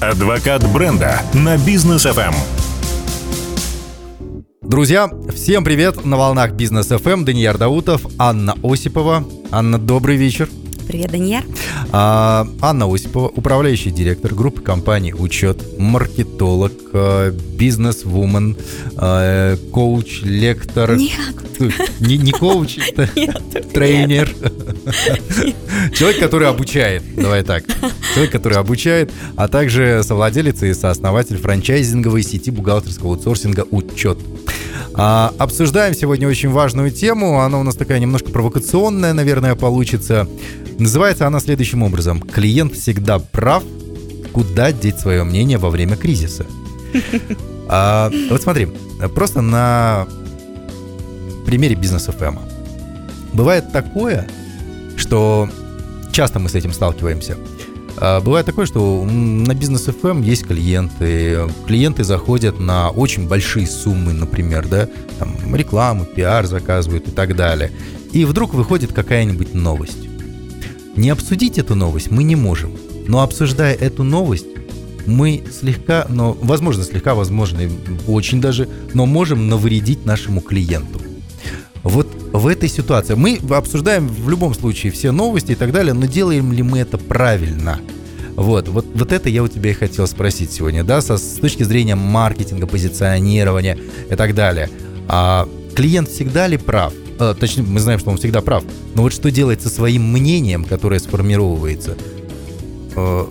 Адвокат бренда на Business FM. Друзья, всем привет! На волнах Business FM Даниар Даутов, Анна Осипова. Анна, добрый вечер. Привет, Даниар. Анна Осипова, управляющий директор группы компаний «Учет», маркетолог, бизнес-вумен, коуч, лектор. Не коуч, тренер. Человек, который обучает, давай так. Человек, который обучает, а также совладелец и сооснователь франчайзинговой сети бухгалтерского аутсорсинга «Учет». Обсуждаем сегодня очень важную тему. Она у нас такая немножко провокационная, наверное, получится. Называется она следующим образом: «Клиент всегда прав. Куда деть свое мнение во время кризиса?» Вот смотри, просто на примере бизнес-ФМа. Бывает такое, что часто мы с этим сталкиваемся. Бывает такое, что на Business FM есть клиенты. Клиенты заходят на очень большие суммы, например, да, там рекламу, пиар заказывают и так далее. И вдруг выходит какая-нибудь новость. Не обсудить эту новость мы не можем. Но обсуждая эту новость, мы слегка, но, возможно, слегка, возможно, очень даже, но можем навредить нашему клиенту. Вот в этой ситуации мы обсуждаем в любом случае все новости и так далее, но делаем ли мы это правильно? Вот это я у тебя и хотел спросить сегодня, да, с точки зрения маркетинга, позиционирования и так далее. А клиент всегда ли прав? Точнее, мы знаем, что он всегда прав, но вот что делать со своим мнением, которое сформировывается?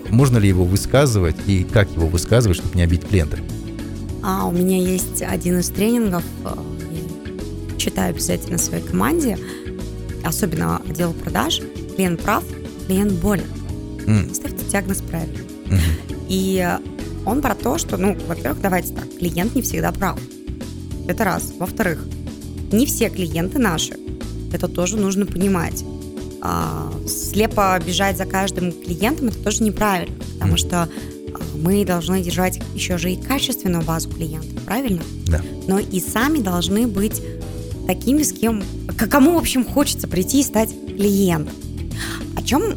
Можно ли его высказывать и как его высказывать, чтобы не обидеть клиента? У меня есть один из тренингов, читаю обязательно своей команде, особенно отделу продаж: клиент прав, клиент болен. Ставьте диагноз правильно. И он про то, что, во-первых, давайте так, клиент не всегда прав. Это раз. Во-вторых, не все клиенты наши. Это тоже нужно понимать. Слепо бежать за каждым клиентом — это тоже неправильно, потому что мы должны держать еще же и качественную базу клиентов, правильно? Да. Но и сами должны быть такими, кому, в общем, хочется прийти и стать клиентом. О чем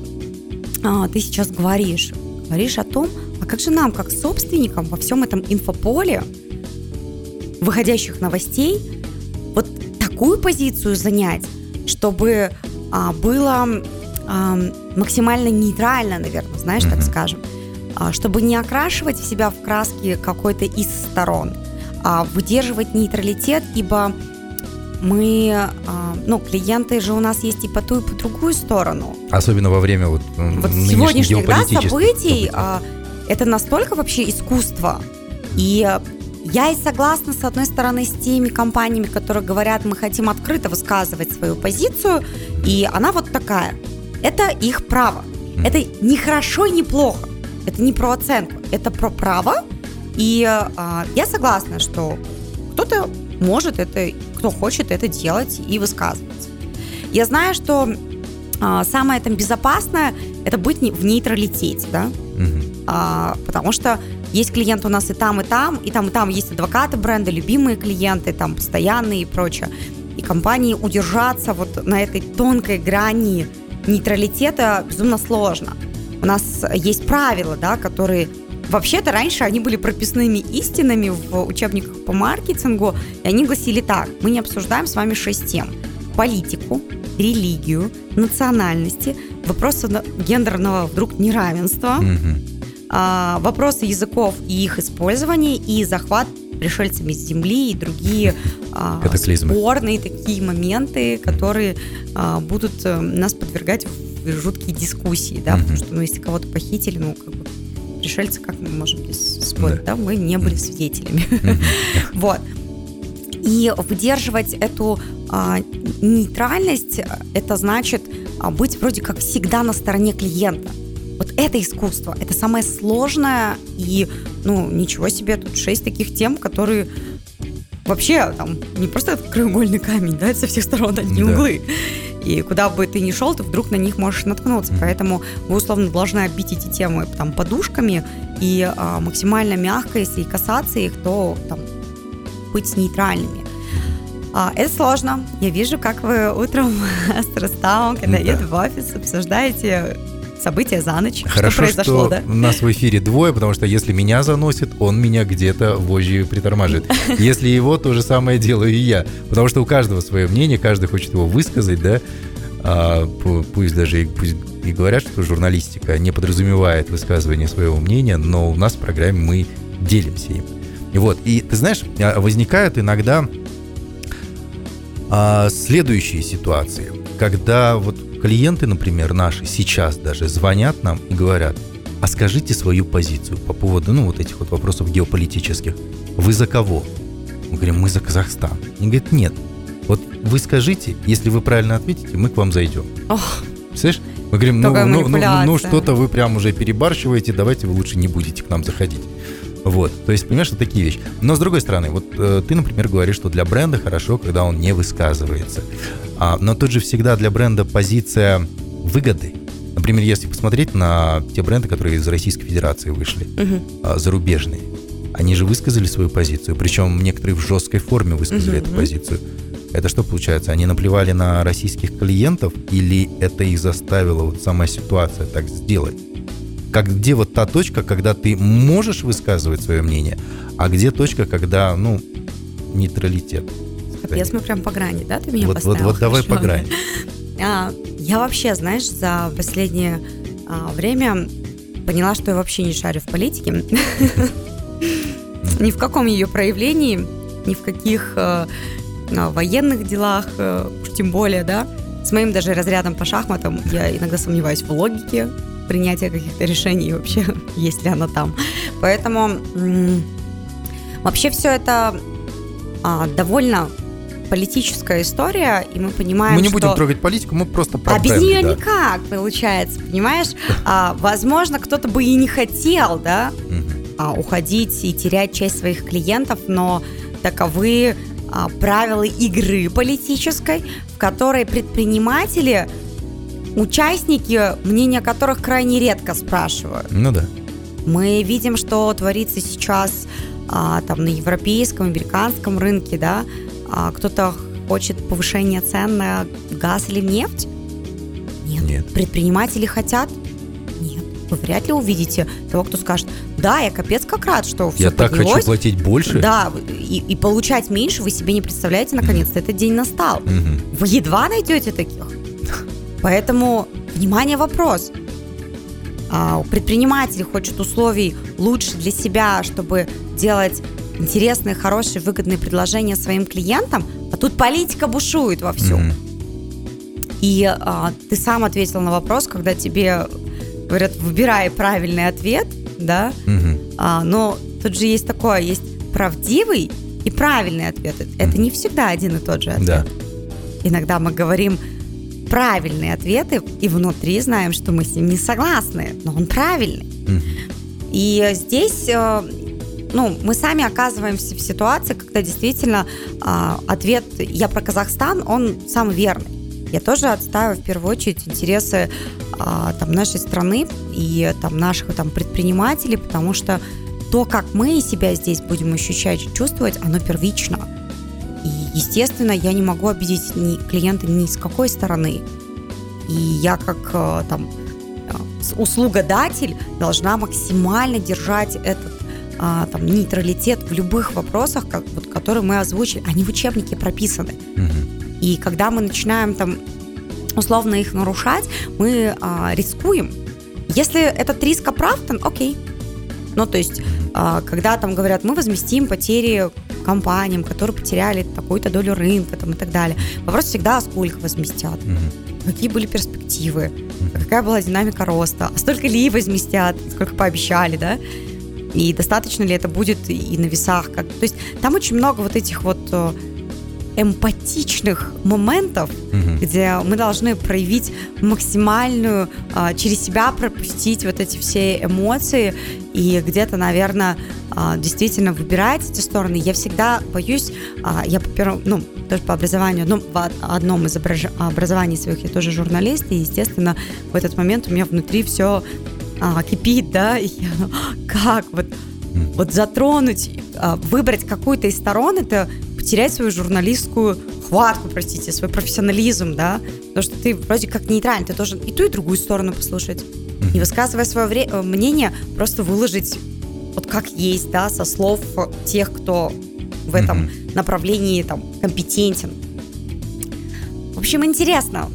ты сейчас говоришь? Говоришь о том, а как же нам, как собственникам, во всем этом инфополе выходящих новостей вот такую позицию занять, чтобы было максимально нейтрально, наверное, знаешь, так скажем, чтобы не окрашивать в себя в краски какой-то из сторон, а выдерживать нейтралитет, ибо мы, клиенты же у нас есть и по ту, и по другую сторону. Особенно во время сегодняшних событий. Это настолько вообще искусство. И я и согласна, с одной стороны, с теми компаниями, которые говорят: мы хотим открыто высказывать свою позицию, и она вот такая. Это их право. Это не хорошо и не плохо. Это не про оценку, это про право. И я согласна, что кто-то может это, кто хочет это делать и высказываться. Я знаю, что самое там безопасное — это быть в нейтралитете, да? Потому что есть клиенты у нас и там, и там, и там, и там есть адвокаты бренда, любимые клиенты, там постоянные и прочее. И компании удержаться вот на этой тонкой грани нейтралитета безумно сложно. У нас есть правила, да, которые вообще-то раньше они были прописными истинами в учебниках по маркетингу, и они гласили так: мы не обсуждаем с вами 6 тем: политику, религию, национальности, вопросы гендерного вдруг неравенства, вопросы языков и их использования, и захват пришельцами с земли, и другие спорные такие моменты, которые будут нас подвергать в жуткие дискуссии, да, потому что, если кого-то похитили, пришельцы, как мы можем здесь спорить, да? Мы не были свидетелями. Вот. И выдерживать эту нейтральность — это значит быть вроде как всегда на стороне клиента. Вот это искусство, это самое сложное. И, ничего себе, тут 6 таких тем, которые вообще там не просто краеугольный камень, да, со всех сторон одни углы. И куда бы ты ни шел, ты вдруг на них можешь наткнуться. Поэтому вы, условно, должны оббить эти темы там подушками и максимально мягко, если и касаться их, то там быть нейтральными. Это сложно. Я вижу, как вы утром с Рустамом, когда едете в офис, обсуждаете события за ночь. Хорошо, что произошло, что да? Нас в эфире двое, потому что если меня заносит, он меня где-то вожжи притормаживает. Если его, то же самое делаю и я. Потому что у каждого свое мнение, каждый хочет его высказать, да? Пусть говорят, что журналистика не подразумевает высказывание своего мнения, но у нас в программе мы делимся им. Вот. И ты знаешь, возникают иногда следующие ситуации, когда вот клиенты, например, наши сейчас даже звонят нам и говорят: а скажите свою позицию по поводу, вот этих вот вопросов геополитических. Вы за кого? Мы говорим: мы за Казахстан. Они говорят: нет. Вот вы скажите, если вы правильно ответите, мы к вам зайдем. Ох, слышишь? Мы говорим: что-то вы прям уже перебарщиваете, давайте вы лучше не будете к нам заходить. Вот, то есть, понимаешь, что такие вещи. Но, с другой стороны, вот ты, например, говоришь, что для бренда хорошо, когда он не высказывается. Но тут же всегда для бренда позиция выгоды. Например, если посмотреть на те бренды, которые из Российской Федерации вышли, зарубежные, они же высказали свою позицию, причем некоторые в жесткой форме высказали эту позицию. Это что получается? Они наплевали на российских клиентов, или это их заставила вот сама ситуация так сделать? Где вот та точка, когда ты можешь высказывать свое мнение, а где точка, когда, нейтралитет? Капец, мы прям по грани, да, ты меня поставил? Вот давай по грани. Я вообще, знаешь, за последнее время поняла, что я вообще не шарю в политике. Ни в каком ее проявлении, ни в каких военных делах, уж тем более, да. С моим даже разрядом по шахматам я иногда сомневаюсь в логике принятия каких-то решений, вообще, есть ли она там. Поэтому вообще все это довольно политическая история, и мы понимаем, что... Мы не будем трогать политику, мы просто про бренды. Без нее никак, получается, понимаешь? Возможно, кто-то бы и не хотел, да, уходить и терять часть своих клиентов, но таковы правила игры политической, в которой предприниматели... Участники, мнения которых крайне редко спрашивают. Ну да. Мы видим, что творится сейчас там на европейском, американском рынке, да. Кто-то хочет повышения цен на газ или нефть? Нет. Предприниматели хотят? Нет. Вы вряд ли увидите того, кто скажет: да, я капец как рад, что все поднялось. Я так хочу платить больше. Да, и получать меньше вы себе не представляете, наконец-то этот день настал. Вы едва найдете таких. Поэтому, внимание, вопрос. Предприниматель хочет условий лучше для себя, чтобы делать интересные, хорошие, выгодные предложения своим клиентам, а тут политика бушует вовсю. И ты сам ответил на вопрос, когда тебе говорят: выбирай правильный ответ, да? Но тут же есть такое, есть правдивый и правильный ответ. Это не всегда один и тот же ответ. Да. Иногда мы говорим правильные ответы, и внутри знаем, что мы с ним не согласны, но он правильный. И здесь, мы сами оказываемся в ситуации, когда действительно ответ «я про Казахстан», он самый верный. Я тоже отстаиваю в первую очередь интересы нашей страны и наших предпринимателей, потому что то, как мы себя здесь будем ощущать и чувствовать, оно первично. Естественно, я не могу обидеть ни клиента ни с какой стороны. И я как услугодатель должна максимально держать этот нейтралитет в любых вопросах, которые мы озвучили. Они в учебнике прописаны. И когда мы начинаем условно их нарушать, мы рискуем. Если этот риск оправдан, окей. Когда говорят, мы возместим потери компаниям, которые потеряли такую-то долю рынка и так далее. Вопрос всегда, сколько возместят, какие были перспективы, какая была динамика роста, столько ли возместят, сколько пообещали, да, и достаточно ли это будет и на весах. То есть там очень много вот этих вот эмпатичных моментов, где мы должны проявить максимальную, через себя пропустить вот эти все эмоции и где-то, наверное, действительно выбирать эти стороны. Я всегда боюсь, я тоже по образованию, в одном из образований своих я тоже журналист, и, естественно, в этот момент у меня внутри все кипит, да, и я, затронуть, выбрать какую-то из сторон, это терять свою журналистскую хватку, свой профессионализм, да, потому что ты вроде как нейтрален, ты должен и ту, и другую сторону послушать, не высказывая свое мнение, просто выложить вот как есть, да, со слов тех, кто в этом направлении там компетентен. В общем, интересно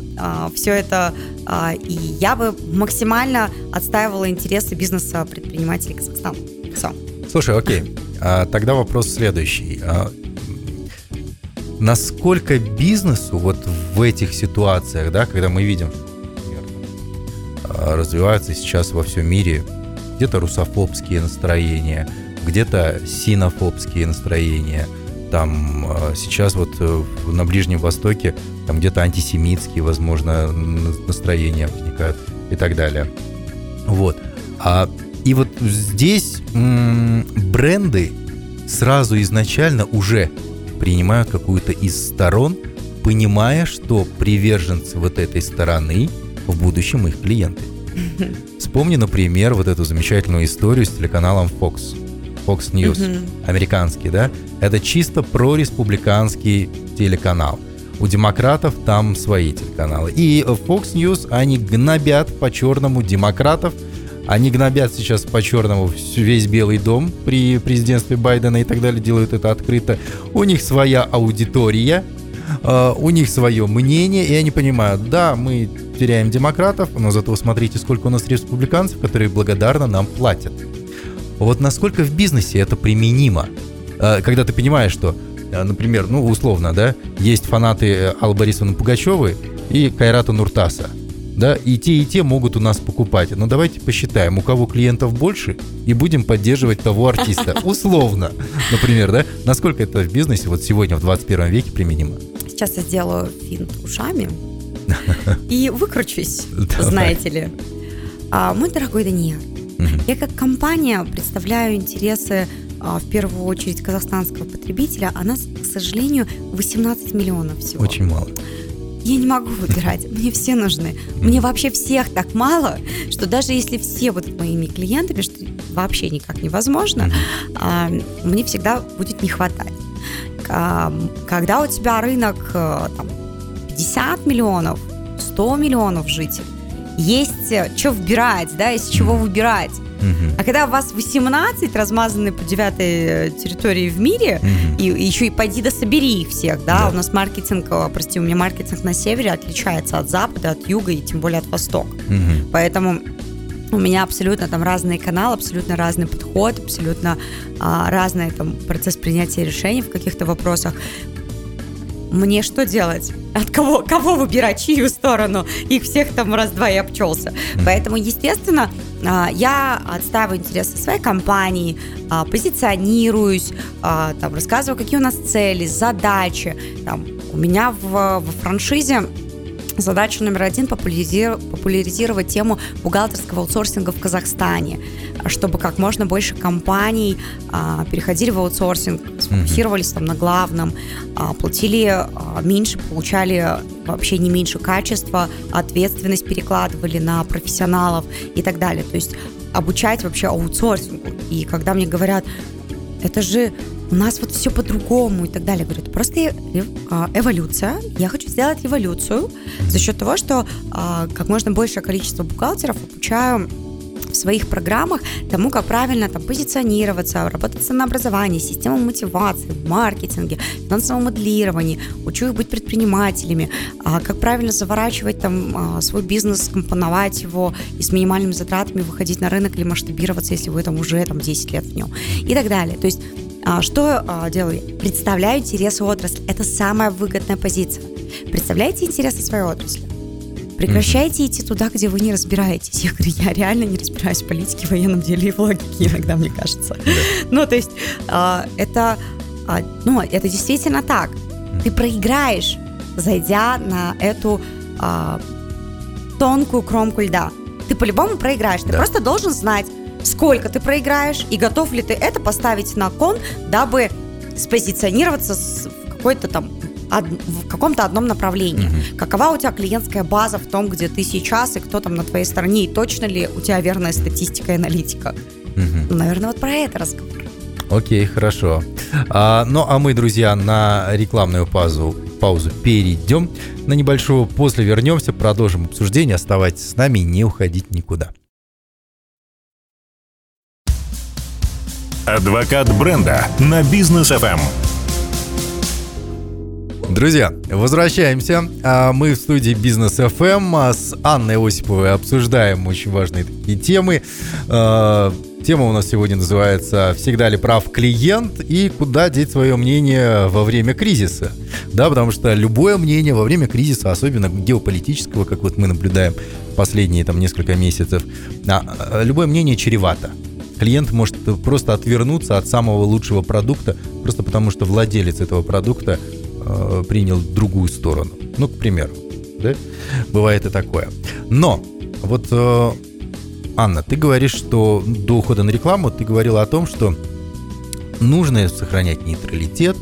все это, и я бы максимально отстаивала интересы бизнеса предпринимателей Казахстана. Все. Слушай, окей, тогда вопрос следующий. Насколько бизнесу вот в этих ситуациях, да, когда мы видим, например, развиваются сейчас во всем мире где-то русофобские настроения, где-то синофобские настроения, там сейчас вот на Ближнем Востоке там где-то антисемитские, возможно, настроения возникают и так далее. Вот. И вот здесь бренды сразу изначально уже принимают какую-то из сторон, понимая, что приверженцы вот этой стороны в будущем их клиенты. Вспомни, например, вот эту замечательную историю с телеканалом Fox News, американский, да? Это чисто прореспубликанский телеканал. У демократов там свои телеканалы. И Fox News, они гнобят по-черному демократов, они гнобят сейчас по-черному весь Белый дом при президентстве Байдена и так далее, делают это открыто. У них своя аудитория, у них свое мнение, и они понимают, да, мы теряем демократов, но зато смотрите, сколько у нас республиканцев, которые благодарно нам платят. Вот насколько в бизнесе это применимо? Когда ты понимаешь, что, например, ну условно, да, есть фанаты Аллы Борисовны Пугачевой и Кайрата Нуртаса. Да, и те могут у нас покупать. Но давайте посчитаем, у кого клиентов больше, и будем поддерживать того артиста. Условно, например, да? Насколько это в бизнесе вот сегодня, в 21 веке, применимо? Сейчас я сделаю финт ушами и выкручусь, знаете ли. Мой дорогой Даниар, я как компания представляю интересы, в первую очередь, казахстанского потребителя. А нас, к сожалению, 18 миллионов всего. Очень мало. Я не могу выбирать, мне все нужны. Мне вообще всех так мало, что даже если все будут моими клиентами, что вообще никак невозможно, мне всегда будет не хватать. Когда у тебя рынок там, 50 миллионов, 100 миллионов жителей, есть что выбирать, да, из чего выбирать. А когда у вас 18 размазаны по 9-й территории в мире, и еще и пойди да собери их всех, да, у нас маркетинг, прости, у меня маркетинг на севере отличается от запада, от юга и тем более от востока. Поэтому у меня абсолютно там разные каналы, абсолютно разный подход, абсолютно разный там процесс принятия решений в каких-то вопросах. Мне что делать? От кого выбирать, чью сторону? Их всех там раз-два и обчелся. Поэтому, естественно, я отстаиваю интересы своей компании, позиционируюсь, там, рассказываю, какие у нас цели, задачи. Там, у меня во франшизе задача номер 1 – популяризировать тему бухгалтерского аутсорсинга в Казахстане, чтобы как можно больше компаний переходили в аутсорсинг, сфокусировались там на главном, платили меньше, получали вообще не меньше качества, ответственность перекладывали на профессионалов и так далее. То есть обучать вообще аутсорсингу. И когда мне говорят, это же у нас вот все по-другому и так далее. Говорят, просто эволюция. Я хочу сделать революцию за счет того, что как можно большее количество бухгалтеров обучаю в своих программах тому, как правильно там позиционироваться, работать с ценообразованием, системой мотивации, в маркетинге, финансовом моделировании, учу их быть предпринимателями, как правильно заворачивать там свой бизнес, компоновать его и с минимальными затратами выходить на рынок или масштабироваться, если вы там уже там 10 лет в нем и так далее. То есть что делаю? Представляю интересы отрасли. Это самая выгодная позиция. Представляете интересы своей отрасли? Прекращайте идти туда, где вы не разбираетесь. Я говорю, я реально не разбираюсь в политике, в военном деле и в логике иногда, мне кажется. Ну, то есть, это действительно так. Ты проиграешь, зайдя на эту тонкую кромку льда. Ты по-любому проиграешь. Ты просто должен знать, сколько ты проиграешь и готов ли ты это поставить на кон, дабы спозиционироваться в какой-то там в каком-то одном направлении. Какова у тебя клиентская база в том, где ты сейчас, и кто там на твоей стороне, и точно ли у тебя верная статистика и аналитика? Ну, наверное, вот про это разговор. Окей, хорошо. Мы, друзья, на рекламную паузу перейдем на небольшую, после вернемся, продолжим обсуждение. Оставайтесь с нами, не уходить никуда. Адвокат бренда на Business FM. Друзья, возвращаемся. Мы в студии Business FM с Анной Осиповой обсуждаем очень важные такие темы. Тема у нас сегодня называется «Всегда ли прав клиент и куда деть свое мнение во время кризиса?» Да, потому что любое мнение во время кризиса, особенно геополитического, как вот мы наблюдаем последние там несколько месяцев, любое мнение чревато. Клиент может просто отвернуться от самого лучшего продукта, просто потому что владелец этого продукта принял другую сторону. Ну, к примеру, да? Бывает и такое. Но вот, Анна, ты говоришь, что до ухода на рекламу ты говорила о том, что нужно сохранять нейтралитет,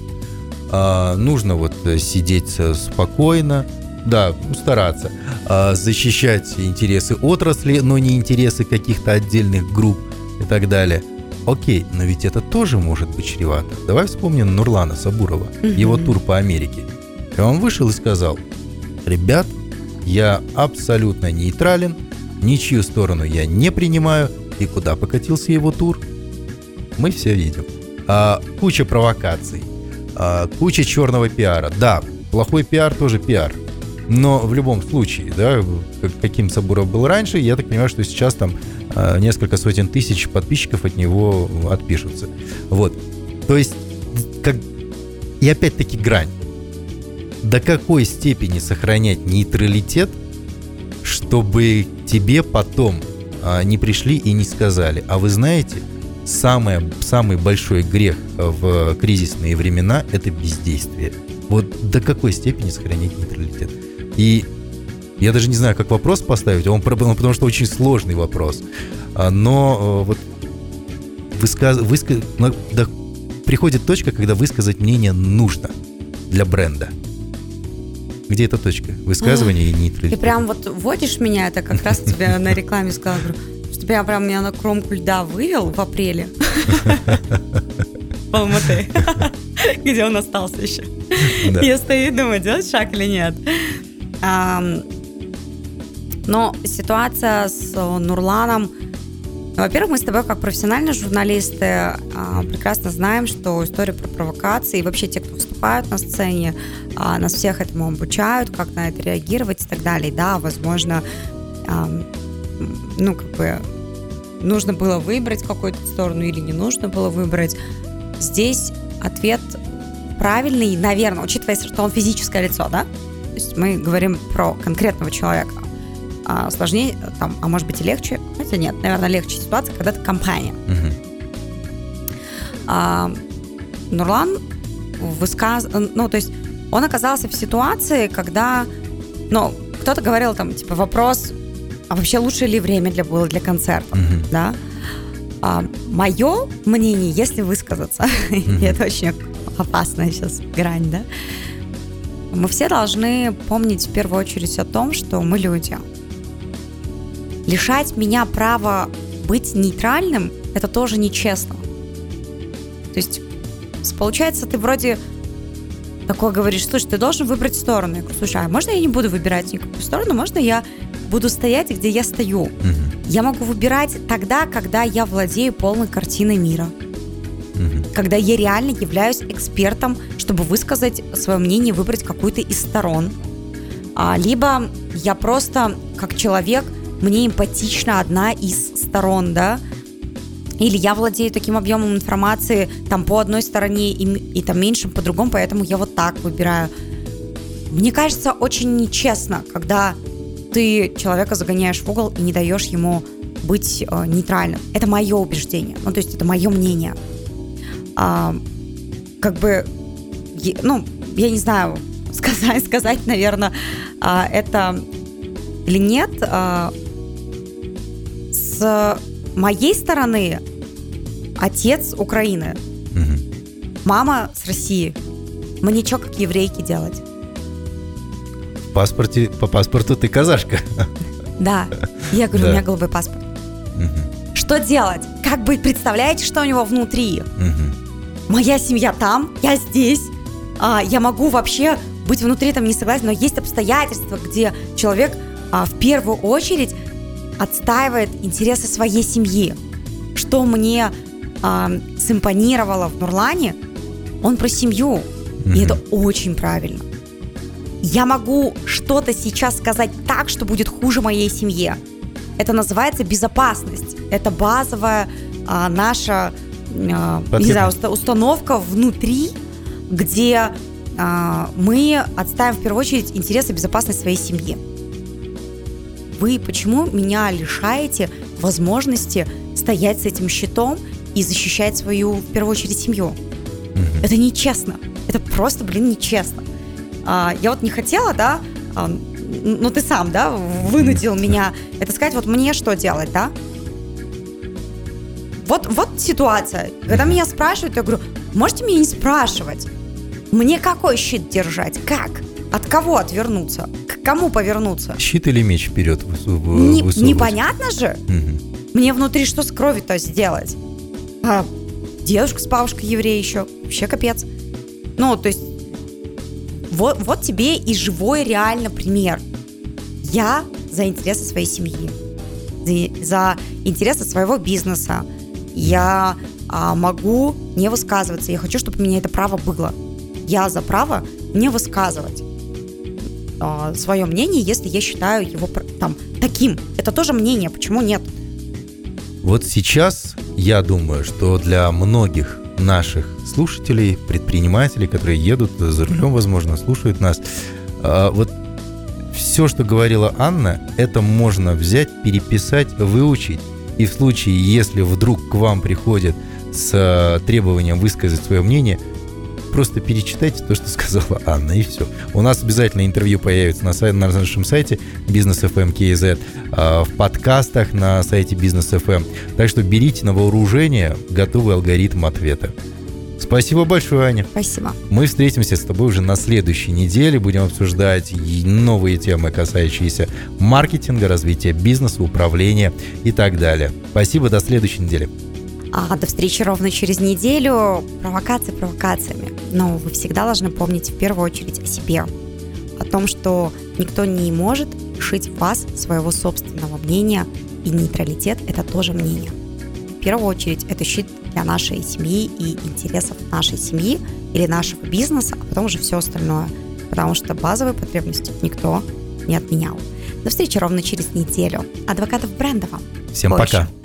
нужно вот сидеть спокойно, да, стараться защищать интересы отрасли, но не интересы каких-то отдельных групп и так далее. Окей, но ведь это тоже может быть чревато. Давай вспомним Нурлана Сабурова, его тур по Америке. И он вышел и сказал: ребят, я абсолютно нейтрален, ничью сторону я не принимаю. И куда покатился его тур? Мы все видим. Куча провокаций, куча черного пиара. Да, плохой пиар тоже пиар. Но в любом случае, да, каким Сабуров был раньше, я так понимаю, что сейчас там несколько сотен тысяч подписчиков от него отпишутся. Вот. То есть, и опять-таки грань. До какой степени сохранять нейтралитет, чтобы тебе потом не пришли и не сказали: а вы знаете, самый большой грех в кризисные времена – это бездействие. Вот до какой степени сохранять нейтралитет? И я даже не знаю, как вопрос поставить, потому что очень сложный вопрос. Но вот приходит точка, когда высказать мнение нужно для бренда. Где эта точка? Высказывание и нейтралитет. Ты прям вот вводишь меня, это как раз тебя на рекламе сказала, что тебя прям меня на кромку льда вывел в апреле. В Алматы. Где он остался еще. Я стою и думаю, делать шаг или нет. Но ситуация с Нурланом... Во-первых, мы с тобой, как профессиональные журналисты, прекрасно знаем, что история про провокации и вообще те, кто выступают на сцене, нас всех этому обучают, как на это реагировать и так далее. Да, возможно, нужно было выбрать какую-то сторону или не нужно было выбрать. Здесь ответ правильный, наверное, учитывая, что он физическое лицо, да? То есть мы говорим про конкретного человека. Сложнее, там, а может быть и легче. Хотя нет, наверное, легче ситуация, когда ты компания. Нурлан то есть он оказался в ситуации, когда, кто-то говорил там, типа, вопрос, а вообще лучше ли время было для концерта, да? Мое мнение, если высказаться, и это очень опасная сейчас грань, да? Мы все должны помнить в первую очередь о том, что мы люди. Лишать меня права быть нейтральным – это тоже нечестно. То есть, получается, ты вроде такой говоришь: слушай, ты должен выбрать сторону. Я говорю: слушай, а можно я не буду выбирать никакую сторону? Можно я буду стоять, где я стою? Я могу выбирать тогда, когда я владею полной картиной мира. Когда я реально являюсь экспертом, чтобы высказать свое мнение, выбрать какую-то из сторон. Либо я просто, как человек, мне эмпатична одна из сторон, да? Или я владею таким объемом информации там по одной стороне и там меньшим по другому, поэтому я вот так выбираю. Мне кажется, очень нечестно, когда ты человека загоняешь в угол и не даешь ему быть нейтральным. Это мое убеждение, то есть это мое мнение. Я не знаю, сказать, наверное, это или нет. С моей стороны отец Украины, мама с России. Мне что, как еврейке делать? По паспорту ты казашка. Да, я говорю, у меня голубой паспорт. Что делать? Как бы представляете, что у него внутри? Моя семья там, я здесь. Я могу вообще быть внутри там не согласен, но есть обстоятельства, где человек в первую очередь отстаивает интересы своей семьи. Что мне симпонировала в Нурлане, он про семью. Mm-hmm. И это очень правильно. Я могу что-то сейчас сказать так, что будет хуже моей семье. Это называется безопасность. Это базовая наша установка внутри, где мы отставим в первую очередь интересы и безопасность своей семьи. Вы почему меня лишаете возможности стоять с этим щитом и защищать свою, в первую очередь, семью? Mm-hmm. Это нечестно. Это просто, нечестно. Я вот не хотела, да, но ты сам, да, вынудил меня это сказать, вот мне что делать, да? Вот ситуация. Когда меня спрашивают, я говорю, можете меня не спрашивать? Мне какой щит держать? Как? От кого отвернуться? К кому повернуться? Щит или меч вперед высовывать? Непонятно же? Угу. Мне внутри что с кровью-то сделать? Дедушка с бабушкой еврей еще. Вообще капец. Ну, то есть, вот тебе и живой реально пример. Я за интересы своей семьи, за интересы своего бизнеса. Я могу не высказываться. Я хочу, чтобы у меня это право было. Я за право не высказывать свое мнение, если я считаю его таким. Это тоже мнение, почему нет? Вот сейчас я думаю, что для многих наших слушателей, предпринимателей, которые едут за рулем, возможно, слушают нас. Вот все, что говорила Анна, это можно взять, переписать, выучить. И в случае, если вдруг к вам приходят с требованием высказать свое мнение, просто перечитайте то, что сказала Анна, и все. У нас обязательно интервью появится на нашем сайте businessfm.kz, в подкастах на сайте Business FM. Так что берите на вооружение готовый алгоритм ответа. Спасибо большое, Аня. Спасибо. Мы встретимся с тобой уже на следующей неделе. Будем обсуждать новые темы, касающиеся маркетинга, развития бизнеса, управления и так далее. Спасибо, до следующей недели. До встречи ровно через неделю. Провокации провокациями. Но вы всегда должны помнить в первую очередь о себе. О том, что никто не может лишить вас своего собственного мнения. И нейтралитет – это тоже мнение. В первую очередь это щит для нашей семьи и интересов нашей семьи или нашего бизнеса, а потом уже все остальное. Потому что базовые потребности никто не отменял. До встречи ровно через неделю. Адвокатов бренда вам. Всем больше. Пока.